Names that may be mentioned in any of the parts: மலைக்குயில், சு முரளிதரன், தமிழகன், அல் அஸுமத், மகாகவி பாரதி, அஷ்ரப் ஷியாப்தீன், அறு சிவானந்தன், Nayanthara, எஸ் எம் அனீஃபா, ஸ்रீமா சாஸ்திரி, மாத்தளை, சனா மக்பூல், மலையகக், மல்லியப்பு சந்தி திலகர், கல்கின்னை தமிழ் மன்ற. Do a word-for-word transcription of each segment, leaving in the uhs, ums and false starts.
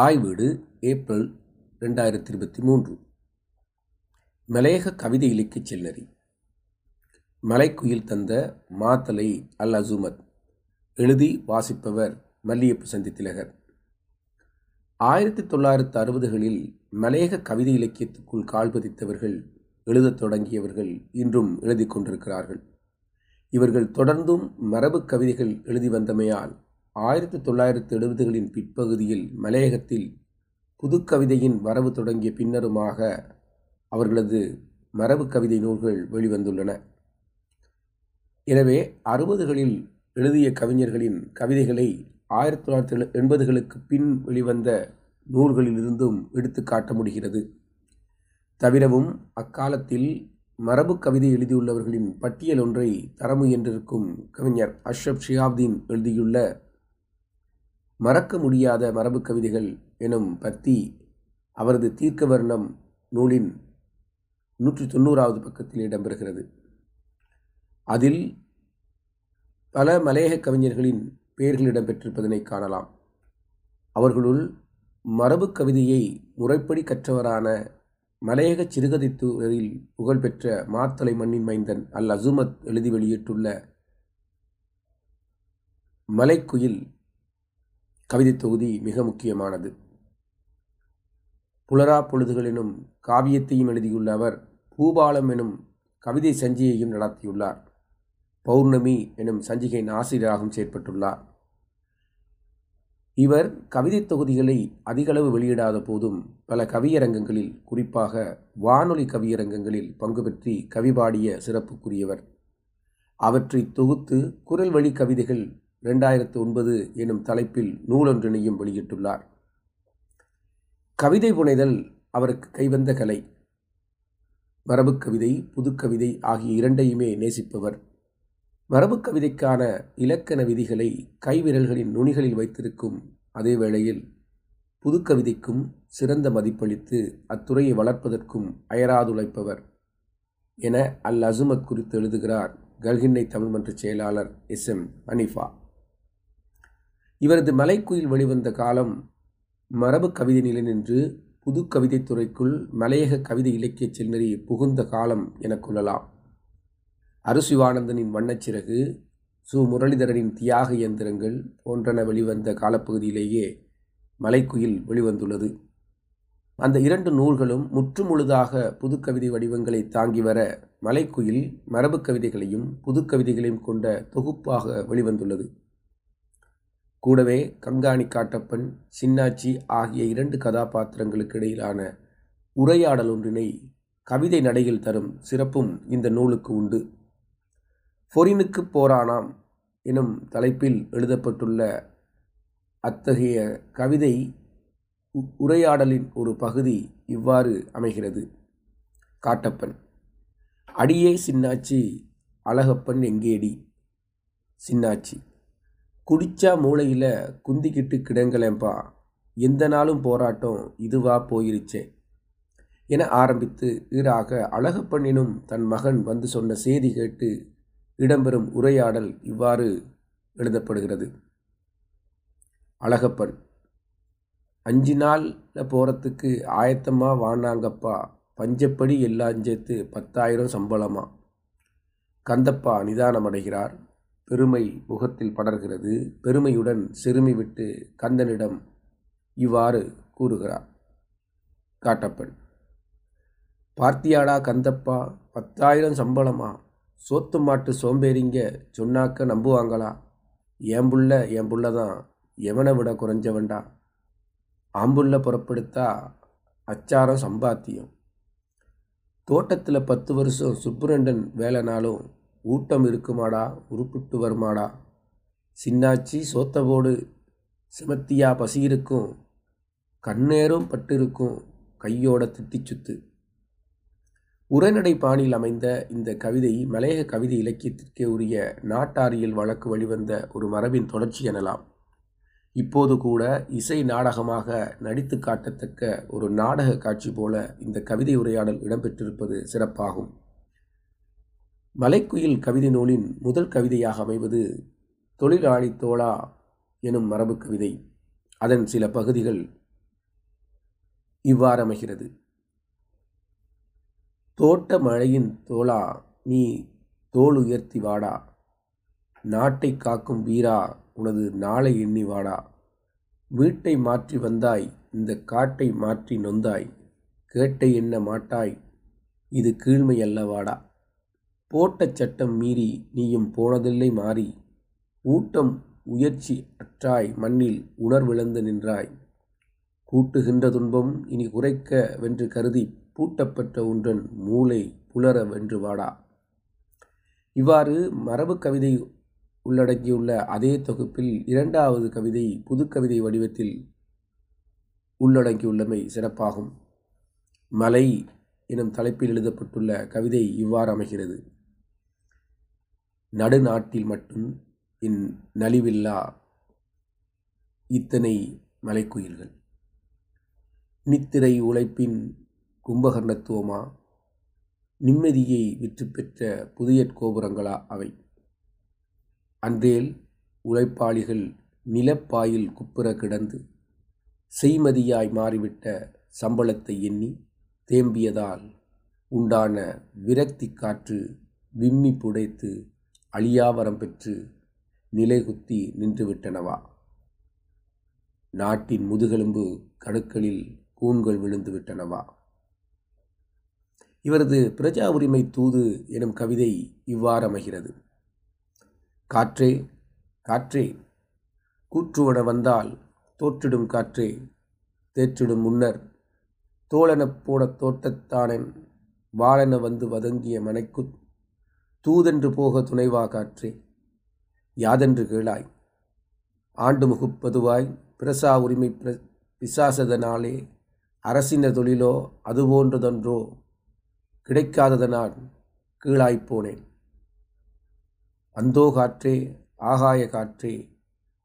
தாய் வீடு ஏப்ரல் ரெண்டாயிரத்தி இருபத்தி மூன்று. மலையக கவிதை இலக்கிய செல்லறி. மலைக்குயில் தந்த மாத்தளை அல் அஸுமத். எழுதி வாசிப்பவர் மல்லியப்பு சந்தி திலகர். ஆயிரத்தி தொள்ளாயிரத்து அறுபதுகளில் மலையக கவிதை இலக்கியத்துக்குள் கால் பதித்தவர்கள், எழுதத் தொடங்கியவர்கள் இன்றும் எழுதி கொண்டிருக்கிறார்கள். இவர்கள் தொடர்ந்தும் மரபு கவிதைகள் எழுதி வந்தமையால் ஆயிரத்தி தொள்ளாயிரத்து எழுபதுகளின் பிற்பகுதியில் மலையகத்தில் புதுக்கவிதையின் வரவு தொடங்கிய பின்னருமாக அவர்களது மரபு கவிதை நூல்கள் வெளிவந்துள்ளன. எனவே அறுபதுகளில் எழுதிய கவிஞர்களின் கவிதைகளை ஆயிரத்தி தொள்ளாயிரத்தி எண்பதுகளுக்கு பின் வெளிவந்த நூல்களிலிருந்தும் எடுத்து காட்ட முடிகிறது. தவிரவும் அக்காலத்தில் மரபு கவிதை எழுதியுள்ளவர்களின் பட்டியல் ஒன்றை தரமு என்றிருக்கும் கவிஞர் அஷ்ரப் ஷியாப்தீன் எழுதியுள்ள மறக்க முடியாத மரபு கவிதைகள் எனும் பத்தி அவரது தீர்க்க வர்ணம் நூலின் நூற்றி தொண்ணூறாவது பக்கத்தில் இடம்பெறுகிறது. அதில் பல மலையக கவிஞர்களின் பெயர்கள் இடம்பெற்றிருப்பதனை காணலாம். அவர்களுள் மரபு கவிதையை முறைப்படி கற்றவரான மலையக சிறுகதை துறையில் புகழ்பெற்ற மாத்தளை மண்ணின் மைந்தன் அல் அஸுமத் எழுதி வெளியிட்டுள்ள மலைக்குயில் கவிதை தொகுதி மிக முக்கியமானது. புலரா பொழுதுகள் எனும் காவியத்தையும் எழுதியுள்ள அவர் பூபாலம் எனும் கவிதை சஞ்சிகையும் நடத்தியுள்ளார். பௌர்ணமி எனும் சஞ்சிகையின் ஆசிரியராகவும் செயற்பட்டுள்ளார். இவர் கவிதை தொகுதிகளை அதிகளவு வெளியிடாத போதும் பல கவியரங்கங்களில், குறிப்பாக வானொலி கவியரங்கங்களில் பங்கு பெற்றி கவிபாடிய சிறப்புக்குரியவர். அவற்றை தொகுத்து குரல் வழி கவிதைகள் ரெண்டாயிரத்து ஒன்பது எனும் தலைப்பில் நூலொன்றினையும் வெளியிட்டுள்ளார். கவிதை புனைதல் அவருக்கு கைவந்த கலை. மரபு கவிதை, புதுக்கவிதை ஆகிய இரண்டையுமே நேசிப்பவர். மரபு கவிதைக்கான இலக்கண விதிகளை கைவிரல்களின் நுனிகளில் வைத்திருக்கும் அதே வேளையில் புதுக்கவிதைக்கும் சிறந்த மதிப்பளித்து அத்துறையை வளர்ப்பதற்கும் அயராதுழைப்பவர் என அல் அஸுமத் குறித்து எழுதுகிறார் கல்கின்னை தமிழ் மன்ற செயலாளர் எஸ் எம் அனீஃபா. இவரது மலைக்குயில் வெளிவந்த காலம் மரபு கவிதை நிலை நின்று புதுக்கவிதை துறைக்குள் மலையக கவிதை இலக்கிய செல்நெறி புகுந்த காலம் என கொள்ளலாம். அறு சிவானந்தனின் வண்ணச்சிறகு, சு முரளிதரனின் தியாக இயந்திரங்கள் போன்றன வெளிவந்த காலப்பகுதியிலேயே மலைக்குயில் வெளிவந்துள்ளது. அந்த இரண்டு நூல்களும் முற்றுமுழுதாக புதுக்கவிதை வடிவங்களை தாங்கி வர மலைக்குயில் மரபு கவிதைகளையும் புதுக்கவிதைகளையும் கொண்ட தொகுப்பாக வெளிவந்துள்ளது. கூடவே கங்காணி காட்டப்பன், சின்னாச்சி ஆகிய இரண்டு கதாபாத்திரங்களுக்கு இடையிலான உரையாடல் ஒன்றினை கவிதை நடையில் தரும் சிறப்பும் இந்த நூலுக்கு உண்டு. பொறினுக்கு போரானாம் எனும் தலைப்பில் எழுதப்பட்டுள்ள அத்தகைய கவிதை உரையாடலின் ஒரு பகுதி இவ்வாறு அமைகிறது. காட்டப்பன்: அடியே சின்னாச்சி, அழகப்பன் எங்கேடி? சின்னாச்சி: குடிச்சா மூளையில் குந்திக்கிட்டு கிடங்களேம்பா, எந்த நாளும் போராட்டம் இதுவா போயிருச்சே என ஆரம்பித்து ஈராக அழகப்பன் எனும் தன் மகன் வந்து சொன்ன செய்தி கேட்டு இடம்பெறும் உரையாடல் இவ்வாறு எழுதப்படுகிறது. அழகப்பன்: அஞ்சு நாளில் போகிறதுக்கு ஆயத்தமாக வானாங்கப்பா, பஞ்சப்படி எல்லாம் சேர்த்து பத்தாயிரம் சம்பளமா. கந்தப்பா நிதானம் அடைகிறார். பெருமை முகத்தில் படர்கிறது. பெருமையுடன் சிறுமி விட்டு கந்தனிடம் இவ்வாறு கூறுகிறார். காட்டப்பன்: பார்த்தியாடா கந்தப்பா, பத்தாயிரம் சம்பளமா? சோத்து மாட்டு சோம்பேறிங்க சொன்னாக்க நம்புவாங்களா? ஏம்புள்ள ஏம்புள்ள தான், எவனை விட குறைஞ்சவன்டா. ஆம்புள்ள புறப்படுத்தா அச்சாரம் சம்பாத்தியம். தோட்டத்தில் பத்து வருஷம் சுப்புரண்டன் வேலைனாலும் ஊட்டம் இருக்குமாடா, உருப்பிட்டு வருமாடா. சின்னாச்சி சோத்தவோடு சிமத்தியா பசி இருக்கும், கண்ணேரும் பட்டு இருக்கும், கையோட திட்டிச்சுத்து. உரைநடை பாணியில் அமைந்த இந்த கவிதை மலையக கவிதை இலக்கியத்திற்கே உரிய நாட்டாரியல் வழக்கு வழிவந்த ஒரு மரபின் தொடர்ச்சி எனலாம். இப்போது கூட இசை நாடகமாக நடித்து காட்டத்தக்க ஒரு நாடக காட்சி போல இந்த கவிதை உரையாடல் இடம்பெற்றிருப்பது சிறப்பாகும். மலைக்குயில் கவிதை நூலின் முதல் கவிதையாக அமைவது தொழிலாளி தோளா எனும் மரபு கவிதை. அதன் சில பகுதிகள் இவ்வாறு அமைகிறது. தோட்ட மழையின் தோளா நீ தோல் உயர்த்தி வாடா, நாட்டை காக்கும் வீரா உனது நாளை எண்ணி வாடா. வீட்டை மாற்றி வந்தாய், இந்த காட்டை மாற்றி நொந்தாய், கேட்டை எண்ண மாட்டாய், இது கீழ்மை அல்லவாடா. போட்ட சட்டம் மீறி நீயும் போனதில்லை மாறி, ஊட்டம் உயர்ச்சி அற்றாய் மண்ணில் உணர்விழந்து நின்றாய். கூட்டுகின்ற துன்பம் இனி குறைக்க வென்று கருதி, பூட்டப்பட்ட ஒன்றன் மூளை புலர வென்று வாடா. இவ்வாறு மரபு கவிதை உள்ளடக்கியுள்ள அதே தொகுப்பில் இரண்டாவது கவிதை புதுக்கவிதை வடிவத்தில் உள்ளடக்கியுள்ளமை சிறப்பாகும். மலை எனும் தலைப்பில் எழுதப்பட்டுள்ள கவிதை இவ்வாறு அமைகிறது. நடுநாட்டில் மட்டும் என் நலிவில்லா இத்தனை மலைக்குயில்கள், நித்திரை உழைப்பின் கும்பகர்ணத்துவமா, நிம்மதியை விற்று பெற்ற புதிய கோபுரங்களா அவை. அன்றேல் உழைப்பாளிகள் நிலப்பாயில் குப்புற கிடந்து செய்மதியாய் மாறிவிட்ட சம்பளத்தை எண்ணி தேம்பியதால் உண்டான விரக்தி காற்று விம்மி புடைத்து அழியாவரம் பெற்று நிலைகுத்தி நின்றுவிட்டனவா. நாட்டின் முதுகெலும்பு கணுக்களில் கூண்கள் விழுந்துவிட்டனவா. இவரது பிரஜா உரிமை தூது எனும் கவிதை இவ்வாறு அமைகிறது. காற்றே காற்றே கூற்றுவன வந்தால், தோற்றிடும் காற்றே தேற்றிடும் முன்னர், தோழனப் போன தோட்டத்தானன் வாழன வந்து வதங்கிய மனைக்கு தூதென்று போக துணைவா காற்றே. யாதென்று கேளாய், ஆண்டு முகுப்பதுவாய் பிரசா உரிமை பிர பிசாசதனாலே அரசின தொழிலோ அதுபோன்றதொன்றோ கிடைக்காததனால் கீழாய்ப்போனேன். அந்தோ காற்றே ஆகாய காற்றே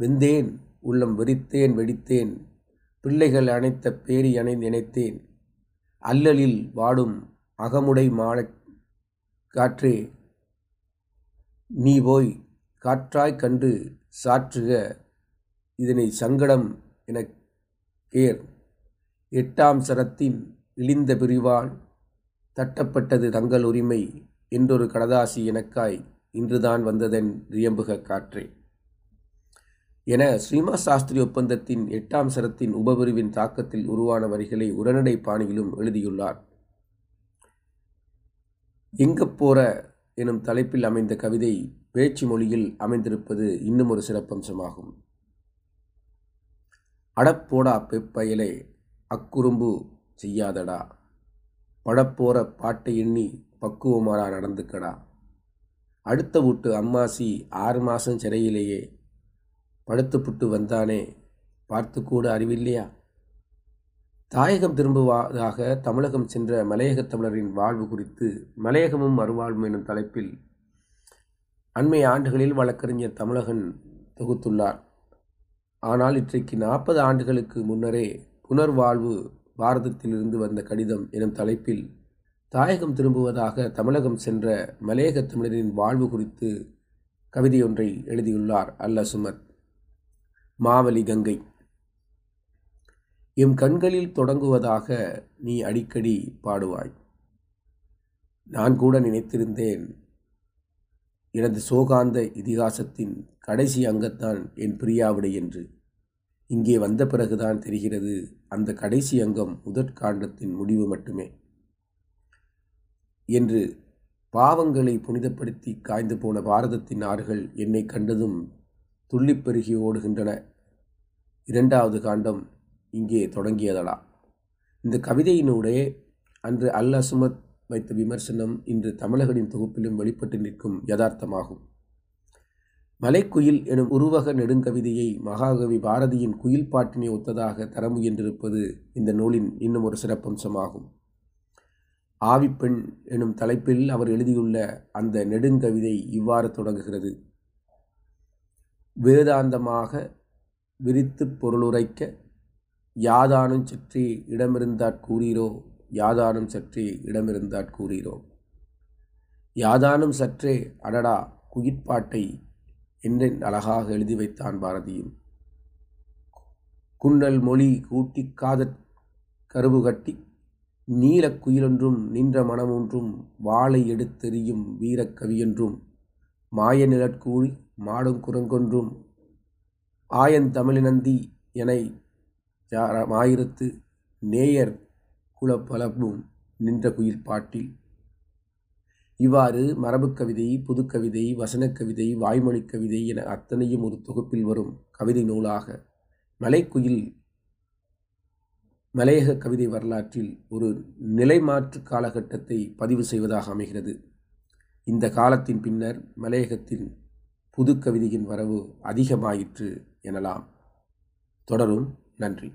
வெந்தேன் உள்ளம், வெறித்தேன் வெடித்தேன், பிள்ளைகள் அணைத்த பேரி அணை நினைத்தேன், அல்லலில் வாடும் அகமுடை மாலை காற்றே நீ போய் காற்றாய் கண்டு சாற்றுக இதனை சங்கடம் எனக் கேர். எட்டாம் சரத்தின் இழிந்த பிரிவான் தட்டப்பட்டது தங்கள் உரிமை என்றொரு கடதாசி எனக்காய் இன்றுதான் வந்ததென் வியம்புக காற்றே என ஸ்ரீமா சாஸ்திரி ஒப்பந்தத்தின் எட்டாம் சரத்தின் உபபிரிவின் தாக்கத்தில் உருவான வரிகளை உரநடை பாணியிலும் எழுதியுள்ளார். எங்க போற எனும் தலைப்பில் அமைந்த கவிதை பேச்சு மொழியில் அமைந்திருப்பது இன்னும் ஒரு சிறப்பம்சமாகும். அடப்போடா பெப்பயலே அக்குறும்பு செய்யாதடா, படப்போற பாட்டை எண்ணி பக்குவமாரா நடந்துக்கடா, அடுத்த வீட்டு அம்மாசி ஆறு மாதம் சிறையிலேயே படுத்து புட்டு வந்தானே பார்த்து கூட அறிவில்லையா. தாயகம் திரும்புவதாக தமிழகம் சென்ற மலையகத் தமிழரின் வாழ்வு குறித்து மலையகமும் மறுவாழ்வு எனும் தலைப்பில் அண்மை ஆண்டுகளில் வழக்கறிஞர் தமிழகன் தொகுத்துள்ளார். ஆனால் இன்றைக்கு நாற்பது ஆண்டுகளுக்கு முன்னரே புனர்வாழ்வு பாரதத்திலிருந்து வந்த கடிதம் எனும் தலைப்பில் தாயகம் திரும்புவதாக தமிழகம் சென்ற மலையக தமிழரின் வாழ்வு குறித்து கவிதையொன்றை எழுதியுள்ளார் அல் அஸுமத். மாவலி கங்கை. எம் கண்களில் தொடங்குவதாக நீ அடிக்கடி பாடுவாய். நான் கூட நினைத்திருந்தேன் எனது சோகாந்த இதிகாசத்தின் கடைசி அங்கத்தான் என் பிரியாவிடை என்று. இங்கே வந்த பிறகுதான் தெரிகிறது அந்த கடைசி அங்கம் முதற்காண்டத்தின் முடிவு மட்டுமே என்று. பாவங்களை புனிதப்படுத்தி காய்ந்து போன பாரதத்தின் ஆறுகள் என்னை கண்டதும் துள்ளிப் பெருகி ஓடுகின்றன. இரண்டாவது காண்டம் இங்கே தொடங்கியதடா. இந்த கவிதையினூடே அன்று அல் அஸுமத் வைத்த விமர்சனம் இன்று தமிழகனின் தொகுப்பிலும் வெளிப்பட்டு நிற்கும் யதார்த்தமாகும். மலைக்குயில் எனும் உருவக நெடுங்கவிதையை மகாகவி பாரதியின் குயில் பாட்டினை ஒத்ததாக தர முயன்றிருப்பது இந்த நூலின் இன்னும் ஒரு சிறப்பம்சமாகும். ஆவிப்பெண் எனும் தலைப்பில் அவர் எழுதியுள்ள அந்த நெடுங்கவிதை இவ்வாறு தொடங்குகிறது. வேதாந்தமாக விரித்து பொருளுரைக்க யாதானும் சற்றே இடமிருந்தாற் கூறீரோ, யாதானும் சற்றே இடமிருந்தாற் கூறீரோ, யாதானும் சற்றே அடடா குயிற்பாட்டை என்று அழகாக எழுதி வைத்தான் பாரதியும். குன்னல் மொழி கூட்டி காதற் கரும்பு கட்டி நீலக்குயிலொன்றும் நின்ற மனமொன்றும் வாளை எடுத்தெறியும் வீரக்கவியொன்றும் மாய நிழற்கூழி மாடும் குரங்கொன்றும் ஆயந்தமிழினந்தி என மாயிருத்து நேயர் குலப்பலப்பும் நின்ற குயில் பாட்டில். இவ்வாறு மரபுக்கவிதை, புதுக்கவிதை, வசனக்கவிதை, வாய்மொழி கவிதை என அத்தனையும் ஒரு தொகுப்பில் வரும் கவிதை நூலாக மலைக்குயில் மலையக கவிதை வரலாற்றில் ஒரு நிலைமாற்று காலகட்டத்தை பதிவு செய்வதாக அமைகிறது. இந்த காலத்தின் பின்னர் மலையகத்தின் புதுக்கவிதையின் வரவு அதிகமாயிற்று எனலாம். தொடரும். நன்றி.